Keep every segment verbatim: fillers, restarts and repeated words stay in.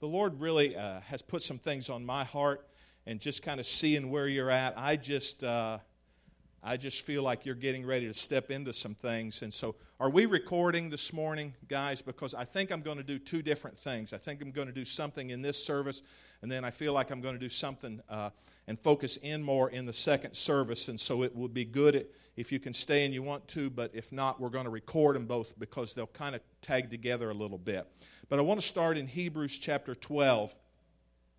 the Lord really uh, has put some things on my heart, and just kind of seeing where you're at, I just uh, I just feel like you're getting ready to step into some things. And so are we recording this morning, guys? Because I think I'm going to do two different things. I think I'm going to do something in this service, and then I feel like I'm going to do something uh, and focus in more in the second service. And so it would be good if you can stay and you want to, but if not, we're going to record them both because they'll kind of tag together a little bit. But I want to start in Hebrews chapter twelve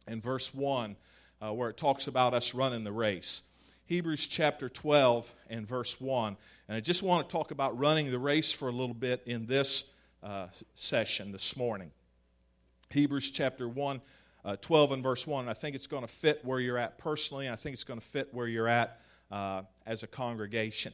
and verse one, uh, where it talks about us running the race. Hebrews chapter twelve and verse one. And I just want to talk about running the race for a little bit in this uh, session this morning. Hebrews chapter one, uh, twelve and verse one. And I think it's going to fit where you're at personally. And I think it's going to fit where you're at uh, as a congregation.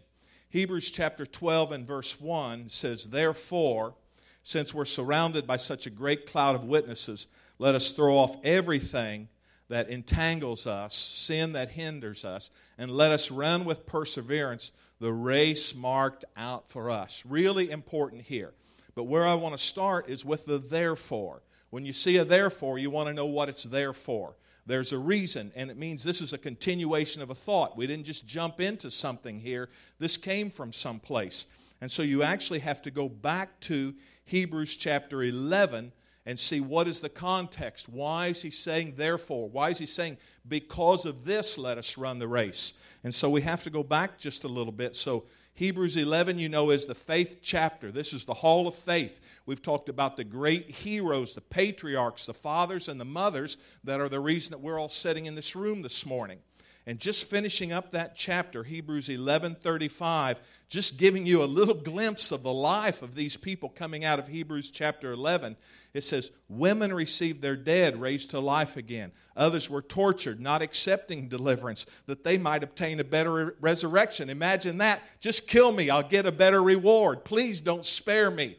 Hebrews chapter twelve and verse one says, "Therefore, since we're surrounded by such a great cloud of witnesses, let us throw off everything that entangles us, sin that hinders us, and let us run with perseverance the race marked out for us." Really important here. But where I want to start is with the therefore. When you see a therefore, you want to know what it's there for. There's a reason, and it means this is a continuation of a thought. We didn't just jump into something here. This came from someplace. And so you actually have to go back to Hebrews chapter eleven and see what is the context. Why is he saying therefore? Why is he saying because of this let us run the race? And so we have to go back just a little bit. So Hebrews eleven, you know, is the faith chapter. This is the hall of faith. We've talked about the great heroes, the patriarchs, the fathers and the mothers that are the reason that we're all sitting in this room this morning. And just finishing up that chapter, Hebrews eleven thirty-five, just giving you a little glimpse of the life of these people coming out of Hebrews chapter eleven. It says, "Women received their dead, raised to life again. Others were tortured, not accepting deliverance, that they might obtain a better resurrection." Imagine that. Just kill me. I'll get a better reward. Please don't spare me.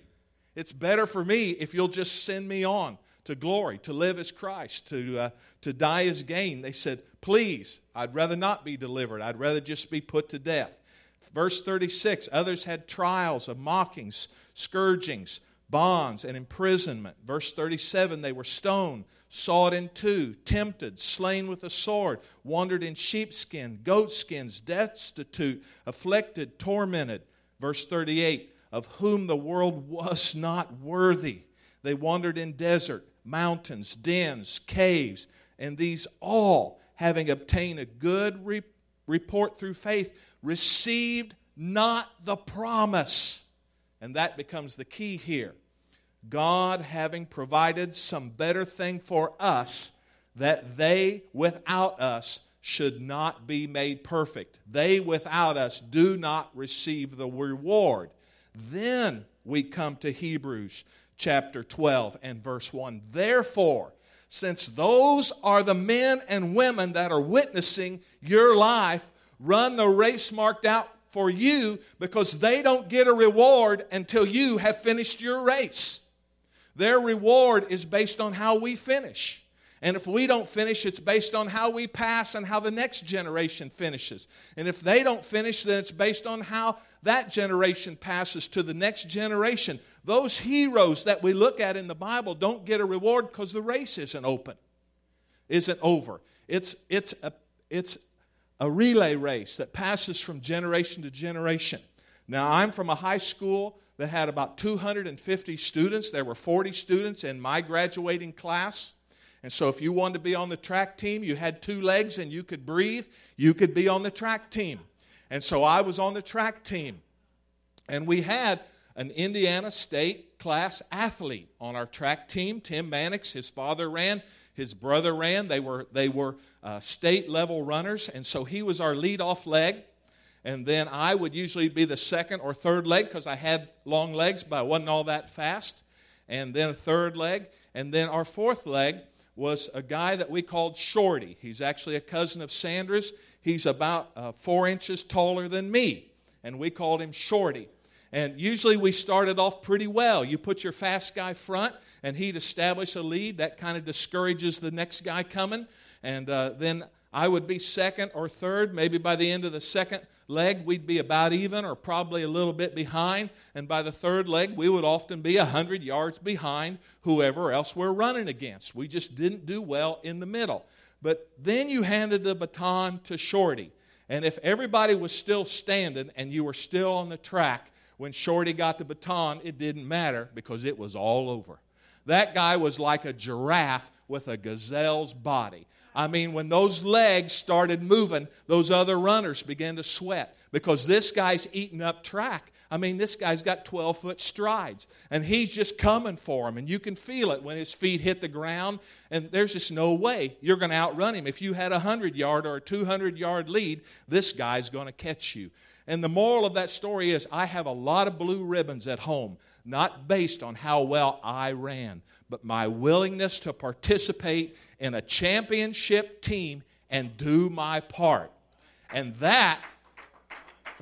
It's better for me if you'll just send me on to glory, to live as Christ, to uh, to die as gain. They said, "Please, I'd rather not be delivered. I'd rather just be put to death." Verse thirty-six, "Others had trials of mockings, scourgings, bonds, and imprisonment." Verse thirty-seven, "They were stoned, sawed in two, tempted, slain with a sword, wandered in sheepskin, goatskins, destitute, afflicted, tormented." Verse thirty-eight, "Of whom the world was not worthy. They wandered in desert, mountains, dens, caves, and these all, having obtained a good re- report through faith, received not the promise." And that becomes the key here. God having provided some better thing for us, that they without us should not be made perfect. They without us do not receive the reward. Then we come to Hebrews chapter twelve and verse one. "Therefore, since those are the men and women that are witnessing your life, run the race marked out for you, because they don't get a reward until you have finished your race." Their reward is based on how we finish. And if we don't finish, it's based on how we pass and how the next generation finishes. And if they don't finish, then it's based on how that generation passes to the next generation. Those heroes that we look at in the Bible don't get a reward because the race isn't open, isn't over. It's, it's, a, it's a relay race that passes from generation to generation. Now, I'm from a high school that had about two hundred fifty students. There were forty students in my graduating class. And so if you wanted to be on the track team, you had two legs and you could breathe, you could be on the track team. And so I was on the track team. And we had an Indiana State class athlete on our track team, Tim Mannix. His father ran, his brother ran. They were, they were uh, state-level runners. And so he was our lead-off leg. And then I would usually be the second or third leg because I had long legs, but I wasn't all that fast. And then a third leg. And then our fourth leg was a guy that we called Shorty. He's actually a cousin of Sandra's. He's about uh, four inches taller than me, and we called him Shorty. And usually we started off pretty well. You put your fast guy front, and he'd establish a lead. That kind of discourages the next guy coming. And uh, then I would be second or third. Maybe by the end of the second leg, we'd be about even or probably a little bit behind. And by the third leg, we would often be one hundred yards behind whoever else we're running against. We just didn't do well in the middle. But then you handed the baton to Shorty. And if everybody was still standing and you were still on the track, when Shorty got the baton, it didn't matter because it was all over. That guy was like a giraffe with a gazelle's body. I mean, when those legs started moving, those other runners began to sweat because this guy's eating up track. I mean, this guy's got twelve-foot strides, and he's just coming for him, and you can feel it when his feet hit the ground, and there's just no way you're going to outrun him. If you had a hundred-yard or a two hundred-yard lead, this guy's going to catch you. And the moral of that story is I have a lot of blue ribbons at home, not based on how well I ran, but my willingness to participate in a championship team and do my part. And that...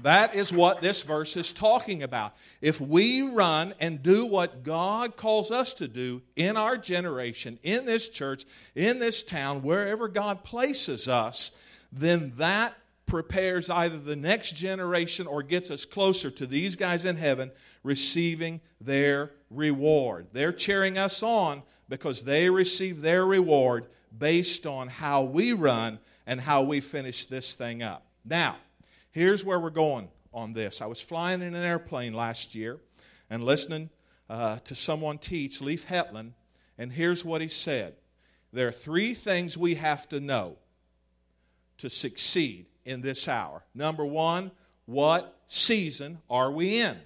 That is what this verse is talking about. If we run and do what God calls us to do in our generation, in this church, in this town, wherever God places us, then that prepares either the next generation or gets us closer to these guys in heaven receiving their reward. They're cheering us on because they receive their reward based on how we run and how we finish this thing up. Now, here's where we're going on this. I was flying in an airplane last year and listening uh, to someone teach, Leif Hetland, and here's what he said. There are three things we have to know to succeed in this hour. Number one, what season are we in?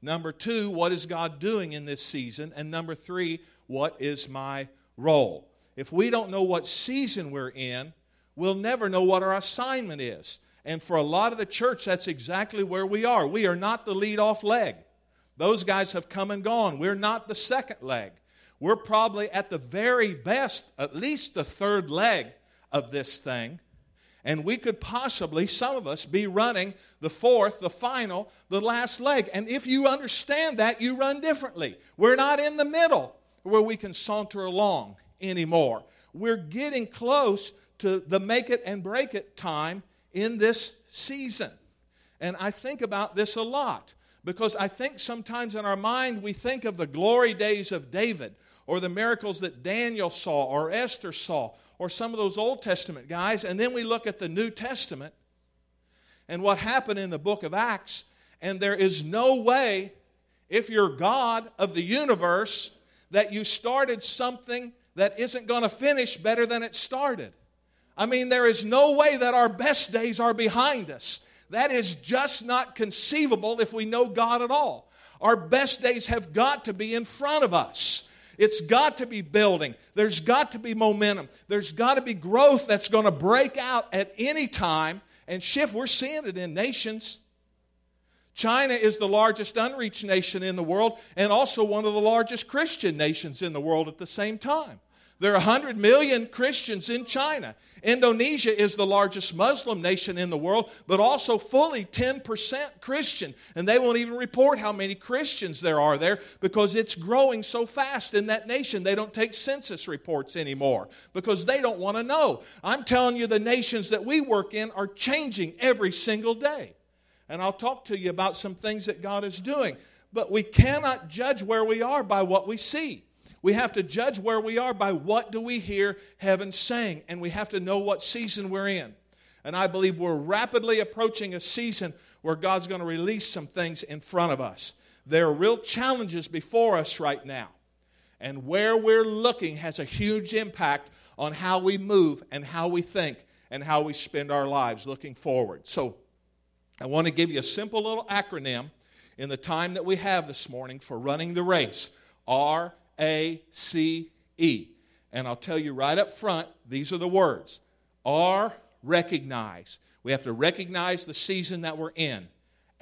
Number two, what is God doing in this season? And number three, what is my role? If we don't know what season we're in, we'll never know what our assignment is. And for a lot of the church, that's exactly where we are. We are not the lead-off leg. Those guys have come and gone. We're not the second leg. We're probably at the very best, at least the third leg of this thing. And we could possibly, some of us, be running the fourth, the final, the last leg. And if you understand that, you run differently. We're not in the middle where we can saunter along anymore. We're getting close to the make it and break it time in this season. And I think about this a lot because I think sometimes in our mind we think of the glory days of David or the miracles that Daniel saw or Esther saw or some of those Old Testament guys, and then we look at the New Testament and what happened in the book of Acts, and there is no way, if you're God of the universe, that you started something that isn't going to finish better than it started. I mean, there is no way that our best days are behind us. That is just not conceivable if we know God at all. Our best days have got to be in front of us. It's got to be building. There's got to be momentum. There's got to be growth that's going to break out at any time and shift. We're seeing it in nations. China is the largest unreached nation in the world and also one of the largest Christian nations in the world at the same time. There are one hundred million Christians in China. Indonesia is the largest Muslim nation in the world, but also fully ten percent Christian. And they won't even report how many Christians there are there because it's growing so fast in that nation. They don't take census reports anymore because they don't want to know. I'm telling you, the nations that we work in are changing every single day. And I'll talk to you about some things that God is doing. But we cannot judge where we are by what we see. We have to judge where we are by what do we hear heaven saying. And we have to know what season we're in. And I believe we're rapidly approaching a season where God's going to release some things in front of us. There are real challenges before us right now. And where we're looking has a huge impact on how we move and how we think and how we spend our lives looking forward. So I want to give you a simple little acronym in the time that we have this morning for running the race. R A C E. And I'll tell you right up front, these are the words. R, recognize. We have to recognize the season that we're in.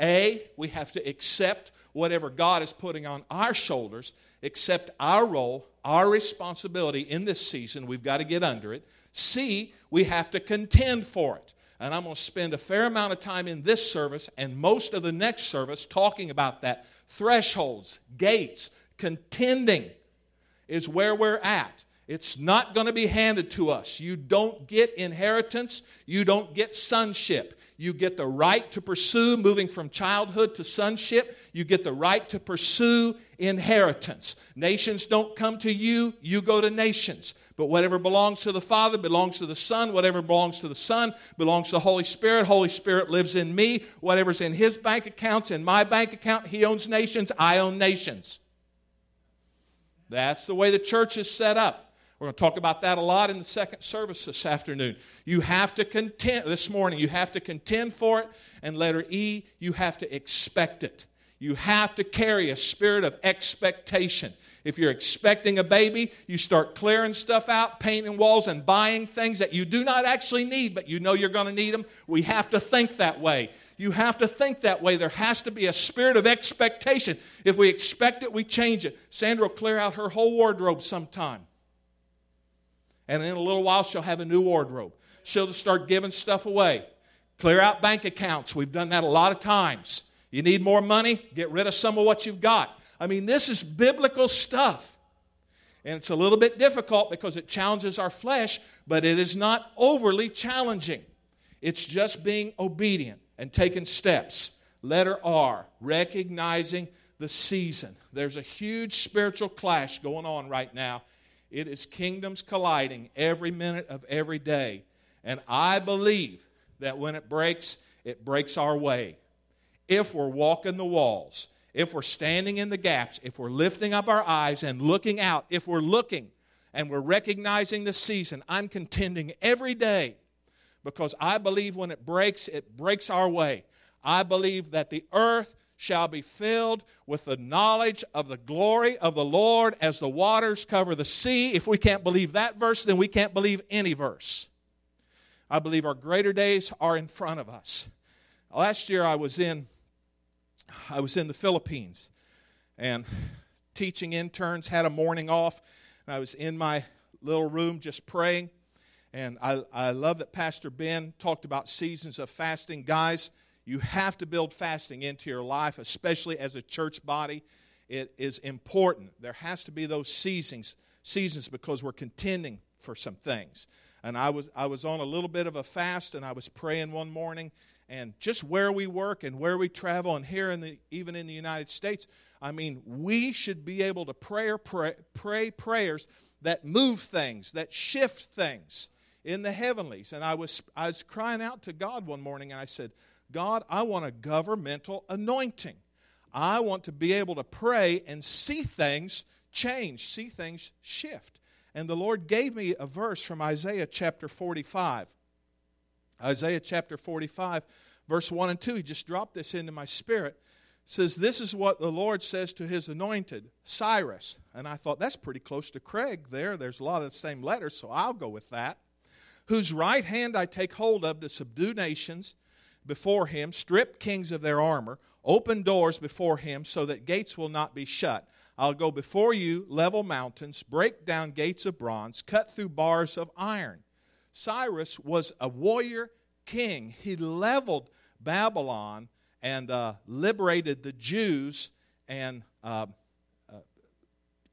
A, we have to accept whatever God is putting on our shoulders, accept our role, our responsibility in this season. We've got to get under it. C, we have to contend for it. And I'm going to spend a fair amount of time in this service and most of the next service talking about that. Thresholds, gates, contending is where we're at. It's not going to be handed to us. You don't get inheritance. You don't get sonship. You get the right to pursue, moving from childhood to sonship. You get the right to pursue inheritance. Nations don't come to you, you go to nations. But whatever belongs to the Father belongs to the Son. Whatever belongs to the Son belongs to the Holy Spirit. Holy Spirit lives in me. Whatever's in His bank account's in my bank account. He owns nations, I own nations. That's the way the church is set up. We're going to talk about that a lot in the second service this afternoon. You have to contend, this morning, you have to contend for it. And letter E, you have to expect it. You have to carry a spirit of expectation. If you're expecting a baby, you start clearing stuff out, painting walls, and buying things that you do not actually need, but you know you're going to need them. We have to think that way. You have to think that way. There has to be a spirit of expectation. If we expect it, we change it. Sandra will clear out her whole wardrobe sometime. And in a little while, she'll have a new wardrobe. She'll just start giving stuff away. Clear out bank accounts. We've done that a lot of times. You need more money? Get rid of some of what you've got. I mean, this is biblical stuff. And it's a little bit difficult because it challenges our flesh, but it is not overly challenging. It's just being obedient and taking steps. Letter R, recognizing the season. There's a huge spiritual clash going on right now. It is kingdoms colliding every minute of every day. And I believe that when it breaks, it breaks our way. If we're walking the walls, if we're standing in the gaps, if we're lifting up our eyes and looking out, if we're looking and we're recognizing the season, I'm contending every day because I believe when it breaks, it breaks our way. I believe that the earth shall be filled with the knowledge of the glory of the Lord as the waters cover the sea. If we can't believe that verse, then we can't believe any verse. I believe our greater days are in front of us. Last year I was in I was in the Philippines, and teaching interns had a morning off, and I was in my little room just praying. And I, I love that Pastor Ben talked about seasons of fasting. Guys, you have to build fasting into your life, especially as a church body. It is important. There has to be those seasons, seasons because we're contending for some things. And I was I was on a little bit of a fast, and I was praying one morning. And just where we work and where we travel, and here in the even in the United States, I mean, we should be able to pray, pray, pray prayers that move things, that shift things in the heavenlies. And I was I was crying out to God one morning, and I said, God, I want a governmental anointing. I want to be able to pray and see things change, see things shift. And the Lord gave me a verse from Isaiah chapter forty-five. Isaiah chapter forty-five, verse one and two. He just dropped this into my spirit. It says, this is what the Lord says to His anointed, Cyrus. And I thought, that's pretty close to Craig there. There's a lot of the same letters, so I'll go with that. Whose right hand I take hold of to subdue nations before him, strip kings of their armor, open doors before him so that gates will not be shut. I'll go before you, level mountains, break down gates of bronze, cut through bars of iron. Cyrus was a warrior king. He leveled Babylon and uh, liberated the Jews, and uh, uh,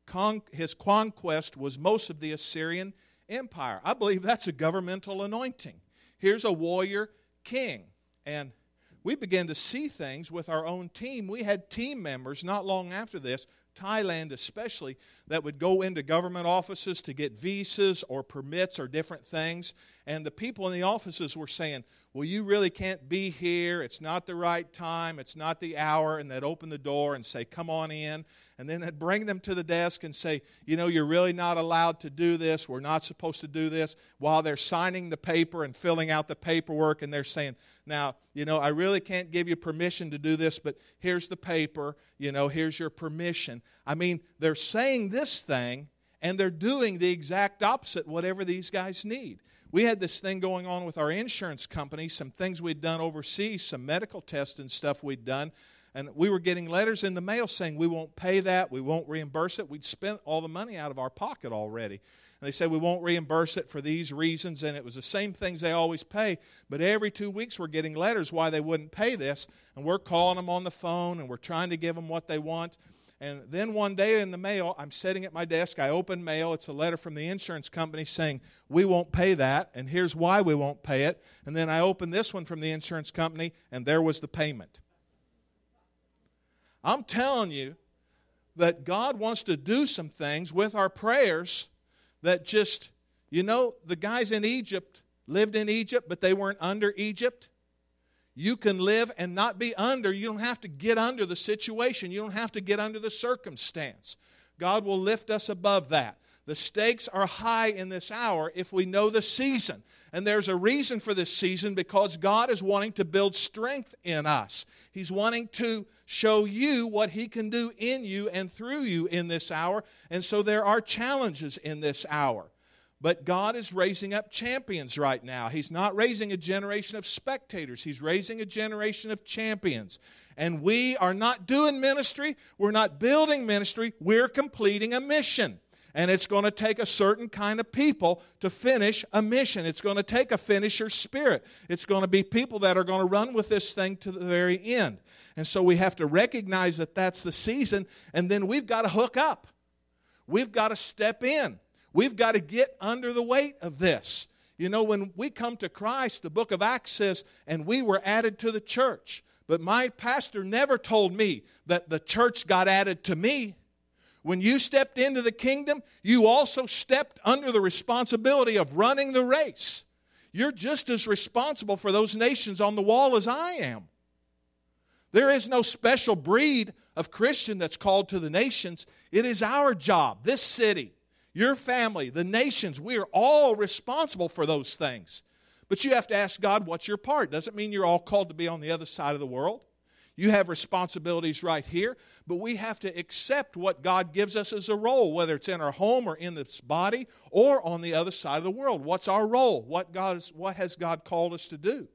con- his conquest was most of the Assyrian Empire. I believe that's a governmental anointing. Here's a warrior king. And we began to see things with our own team. We had team members not long after this, Thailand especially, that would go into government offices to get visas or permits or different things. And the people in the offices were saying, well, you really can't be here. It's not the right time. It's not the hour. And they'd open the door and say, come on in. And then they'd bring them to the desk and say, you know, you're really not allowed to do this. We're not supposed to do this. While they're signing the paper and filling out the paperwork, and they're saying, now, you know, I really can't give you permission to do this, but here's the paper. You know, here's your permission. I mean, they're saying this thing, and they're doing the exact opposite, whatever these guys need. We had this thing going on with our insurance company, some things we'd done overseas, some medical tests and stuff we'd done, and we were getting letters in the mail saying we won't pay that, we won't reimburse it. We'd spent all the money out of our pocket already. And they said we won't reimburse it for these reasons, and it was the same things they always pay, but every two weeks we're getting letters why they wouldn't pay this, and we're calling them on the phone, and we're trying to give them what they want. And then one day in the mail, I'm sitting at my desk, I open mail, it's a letter from the insurance company saying, we won't pay that, and here's why we won't pay it. And then I open this one from the insurance company, and there was the payment. I'm telling you that God wants to do some things with our prayers that just, you know, the guys in Egypt lived in Egypt, but they weren't under Egypt. You can live and not be under. You don't have to get under the situation. You don't have to get under the circumstance. God will lift us above that. The stakes are high in this hour if we know the season. And there's a reason for this season, because God is wanting to build strength in us. He's wanting to show you what He can do in you and through you in this hour. And so there are challenges in this hour. But God is raising up champions right now. He's not raising a generation of spectators. He's raising a generation of champions. And we are not doing ministry. We're not building ministry. We're completing a mission. And it's going to take a certain kind of people to finish a mission. It's going to take a finisher spirit. It's going to be people that are going to run with this thing to the very end. And so we have to recognize that that's the season. And then we've got to hook up. We've got to step in. We've got to get under the weight of this. You know, when we come to Christ, the book of Acts says, and we were added to the church. But my pastor never told me that the church got added to me. When you stepped into the kingdom, you also stepped under the responsibility of running the race. You're just as responsible for those nations on the wall as I am. There is no special breed of Christian that's called to the nations. It is our job, this city, your family, the nations, we are all responsible for those things. But you have to ask God, what's your part? Doesn't mean you're all called to be on the other side of the world. You have responsibilities right here, but we have to accept what God gives us as a role, whether it's in our home or in this body or on the other side of the world. What's our role? What God is, what has God called us to do?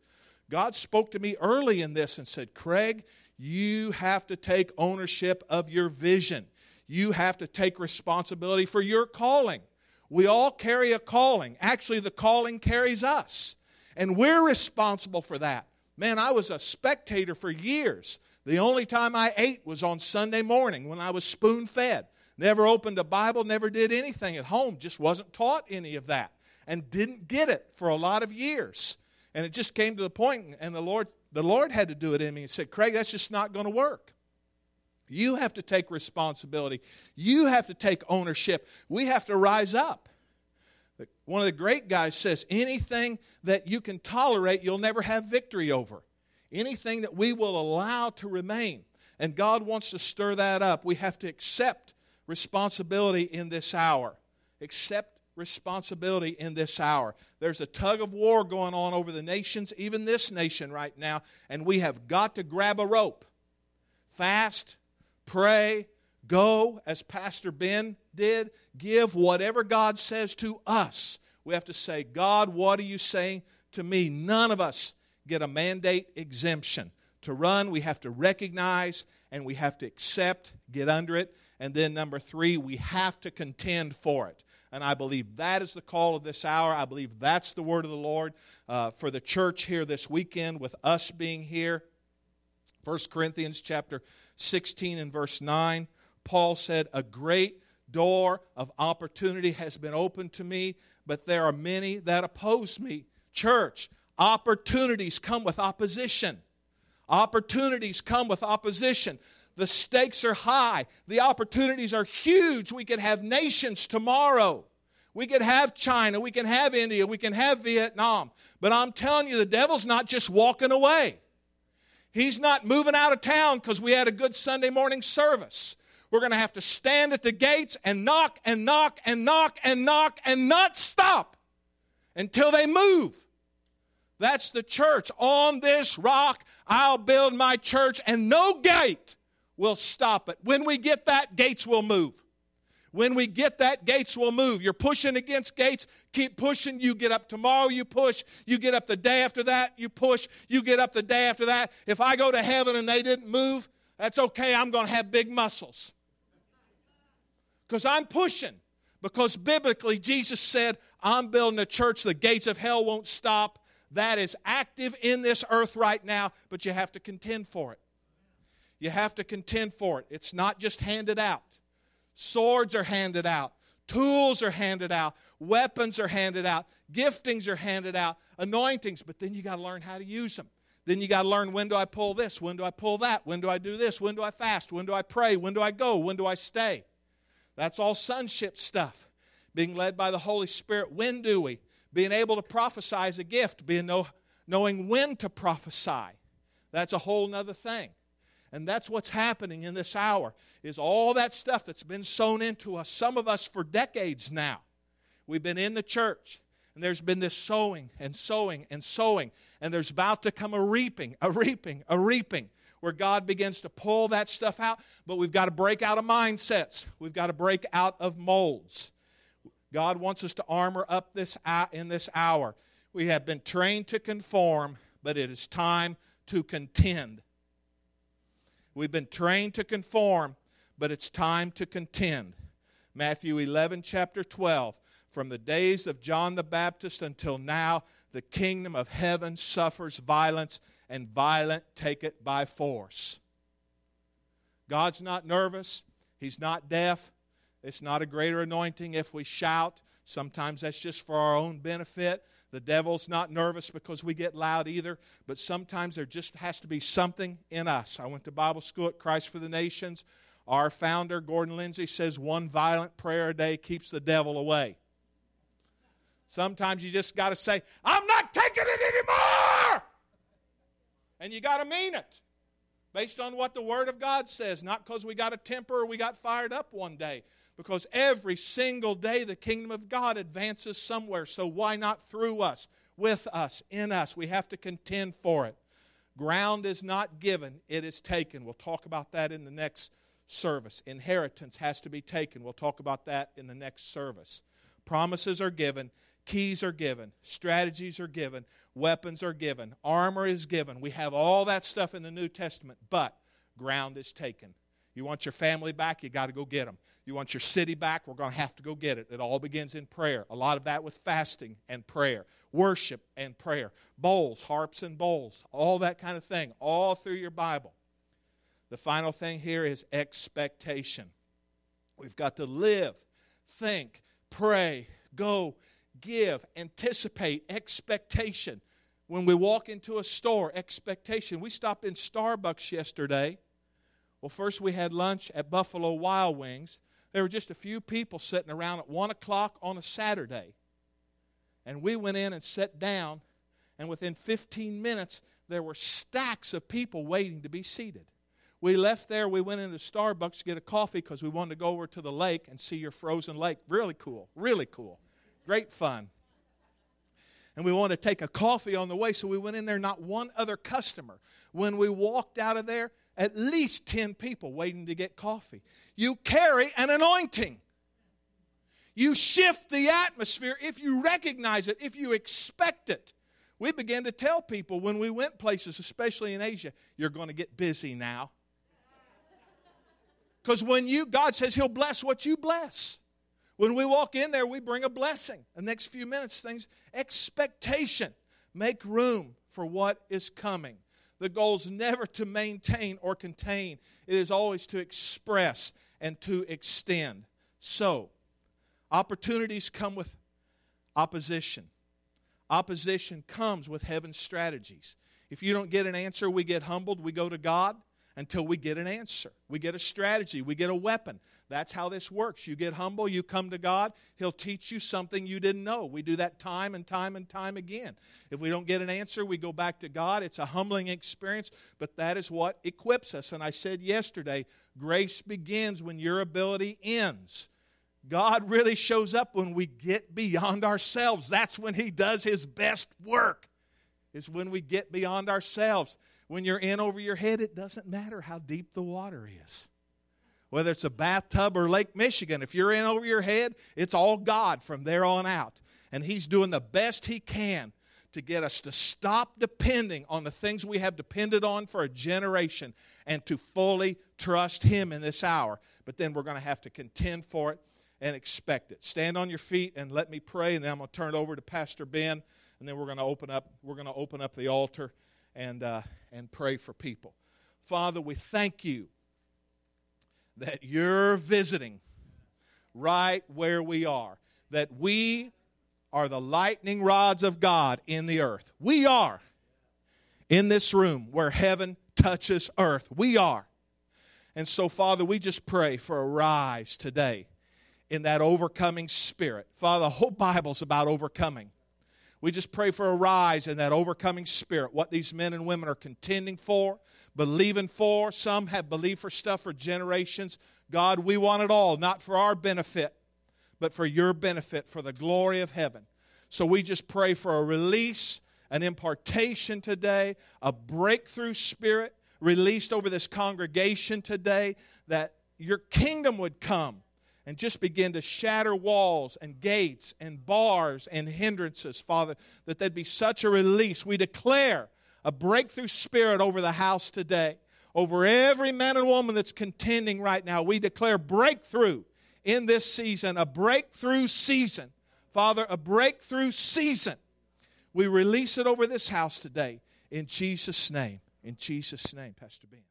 God spoke to me early in this and said, Craig, you have to take ownership of your vision. You have to take responsibility for your calling. We all carry a calling. Actually, the calling carries us. And we're responsible for that. Man, I was a spectator for years. The only time I ate was on Sunday morning when I was spoon-fed. Never opened a Bible, never did anything at home. Just wasn't taught any of that. And didn't get it for a lot of years. And it just came to the point, and the Lord, the Lord had to do it in me and said, Craig, that's just not going to work. You have to take responsibility. You have to take ownership. We have to rise up. One of the great guys says, anything that you can tolerate, you'll never have victory over. Anything that we will allow to remain. And God wants to stir that up. We have to accept responsibility in this hour. Accept responsibility in this hour. There's a tug of war going on over the nations, even this nation right now, and we have got to grab a rope. Fast. Pray, go, as Pastor Ben did, give whatever God says to us. We have to say, God, what are you saying to me? None of us get a mandate exemption. To run, we have to recognize and we have to accept, get under it. And then number three, we have to contend for it. And I believe that is the call of this hour. I believe that's the word of the Lord uh, for the church here this weekend with us being here. First Corinthians chapter sixteen and verse nine, Paul said, a great door of opportunity has been opened to me, but there are many that oppose me. Church, opportunities come with opposition. Opportunities come with opposition. The stakes are high. The opportunities are huge. We could have nations tomorrow. We could have China. We can have India. We can have Vietnam. But I'm telling you, the devil's not just walking away. He's not moving out of town because we had a good Sunday morning service. We're going to have to stand at the gates and knock and knock and knock and knock and not stop until they move. That's the church. On this rock, I'll build my church, and no gate will stop it. When we get that, gates will move. When we get that, gates will move. You're pushing against gates. Keep pushing. You get up tomorrow, you push. You get up the day after that, you push. You get up the day after that. If I go to heaven and they didn't move, that's okay. I'm going to have big muscles. Because I'm pushing. Because biblically, Jesus said, I'm building a church. The gates of hell won't stop. That is active in this earth right now, but you have to contend for it. You have to contend for it. It's not just handed out. Swords are handed out. Tools are handed out. Weapons are handed out. Giftings are handed out. Anointings. But then you got to learn how to use them. Then you got to learn, when do I pull this? When do I pull that? When do I do this? When do I fast? When do I pray? When do I go? When do I stay? That's all sonship stuff. Being led by the Holy Spirit. When do we? Being able to prophesy is a gift. Being know, knowing when to prophesy. That's a whole other thing. And that's what's happening in this hour, is all that stuff that's been sown into us. Some of us for decades now. We've been in the church, and there's been this sowing and sowing and sowing, and there's about to come a reaping, a reaping, a reaping, where God begins to pull that stuff out. But we've got to break out of mindsets. We've got to break out of molds. God wants us to armor up this in this hour. We have been trained to conform, but it is time to contend. We've been trained to conform, but it's time to contend. Matthew eleven, chapter twelve. From the days of John the Baptist until now, the kingdom of heaven suffers violence, and violent take it by force. God's not nervous. He's not deaf. It's not a greater anointing if we shout. Sometimes that's just for our own benefit. The devil's not nervous because we get loud either, but sometimes there just has to be something in us. I went to Bible school at Christ for the Nations. Our founder, Gordon Lindsay, says one violent prayer a day keeps the devil away. Sometimes you just got to say, I'm not taking it anymore! And you got to mean it based on what the Word of God says, not because we got a temper or we got fired up one day. Because every single day the kingdom of God advances somewhere. So why not through us, with us, in us? We have to contend for it. Ground is not given, it is taken. We'll talk about that in the next service. Inheritance has to be taken. We'll talk about that in the next service. Promises are given. Keys are given. Strategies are given. Weapons are given. Armor is given. We have all that stuff in the New Testament, but ground is taken. You want your family back, you got to go get them. You want your city back, we're going to have to go get it. It all begins in prayer. A lot of that with fasting and prayer, worship and prayer, bowls, harps and bowls, all that kind of thing, all through your Bible. The final thing here is expectation. We've got to live, think, pray, go, give, anticipate, expectation. When we walk into a store, expectation. We stopped in Starbucks yesterday. Well, first we had lunch at Buffalo Wild Wings. There were just a few people sitting around at one o'clock on a Saturday. And we went in and sat down, and within fifteen minutes, there were stacks of people waiting to be seated. We left there, we went into Starbucks to get a coffee because we wanted to go over to the lake and see your frozen lake. Really cool, really cool. Great fun. And we wanted to take a coffee on the way, so we went in there, not one other customer. When we walked out of there, at least ten people waiting to get coffee. You carry an anointing. You shift the atmosphere if you recognize it, if you expect it. We began to tell people when we went places, especially in Asia, you're going to get busy now. Because when you, God says He'll bless what you bless. When we walk in there, we bring a blessing. The next few minutes, things, expectation. Make room for what is coming. The goal is never to maintain or contain. It is always to express and to extend. So, opportunities come with opposition. Opposition comes with heaven's strategies. If you don't get an answer, we get humbled. We go to God until we get an answer. We get a strategy. We get a weapon. That's how this works. You get humble. You come to God. He'll teach you something you didn't know. We do that time and time and time again. If we don't get an answer, we go back to God. It's a humbling experience, but that is what equips us. And I said yesterday, grace begins when your ability ends. God really shows up when we get beyond ourselves. That's when He does His best work, is when we get beyond ourselves. When you're in over your head, it doesn't matter how deep the water is. Whether it's a bathtub or Lake Michigan, if you're in over your head, it's all God from there on out. And He's doing the best He can to get us to stop depending on the things we have depended on for a generation and to fully trust Him in this hour. But then we're going to have to contend for it and expect it. Stand on your feet and let me pray, and then I'm going to turn it over to Pastor Ben, and then we're going to open up, we're going to open up the altar and, uh, and pray for people. Father, we thank you that you're visiting right where we are, that we are the lightning rods of God in the earth. We are in this room where heaven touches earth. We are. And so, Father, we just pray for a rise today in that overcoming spirit. Father, the whole Bible's about overcoming. We just pray for a rise in that overcoming spirit, what these men and women are contending for, believing for. Some have believed for stuff for generations. God, we want it all, not for our benefit, but for your benefit, for the glory of heaven. So we just pray for a release, an impartation today, a breakthrough spirit released over this congregation today, that your kingdom would come and just begin to shatter walls and gates and bars and hindrances, Father, that there'd be such a release. We declare a breakthrough spirit over the house today, over every man and woman that's contending right now. We declare breakthrough in this season, a breakthrough season. Father, a breakthrough season. We release it over this house today in Jesus' name. In Jesus' name, Pastor Ben.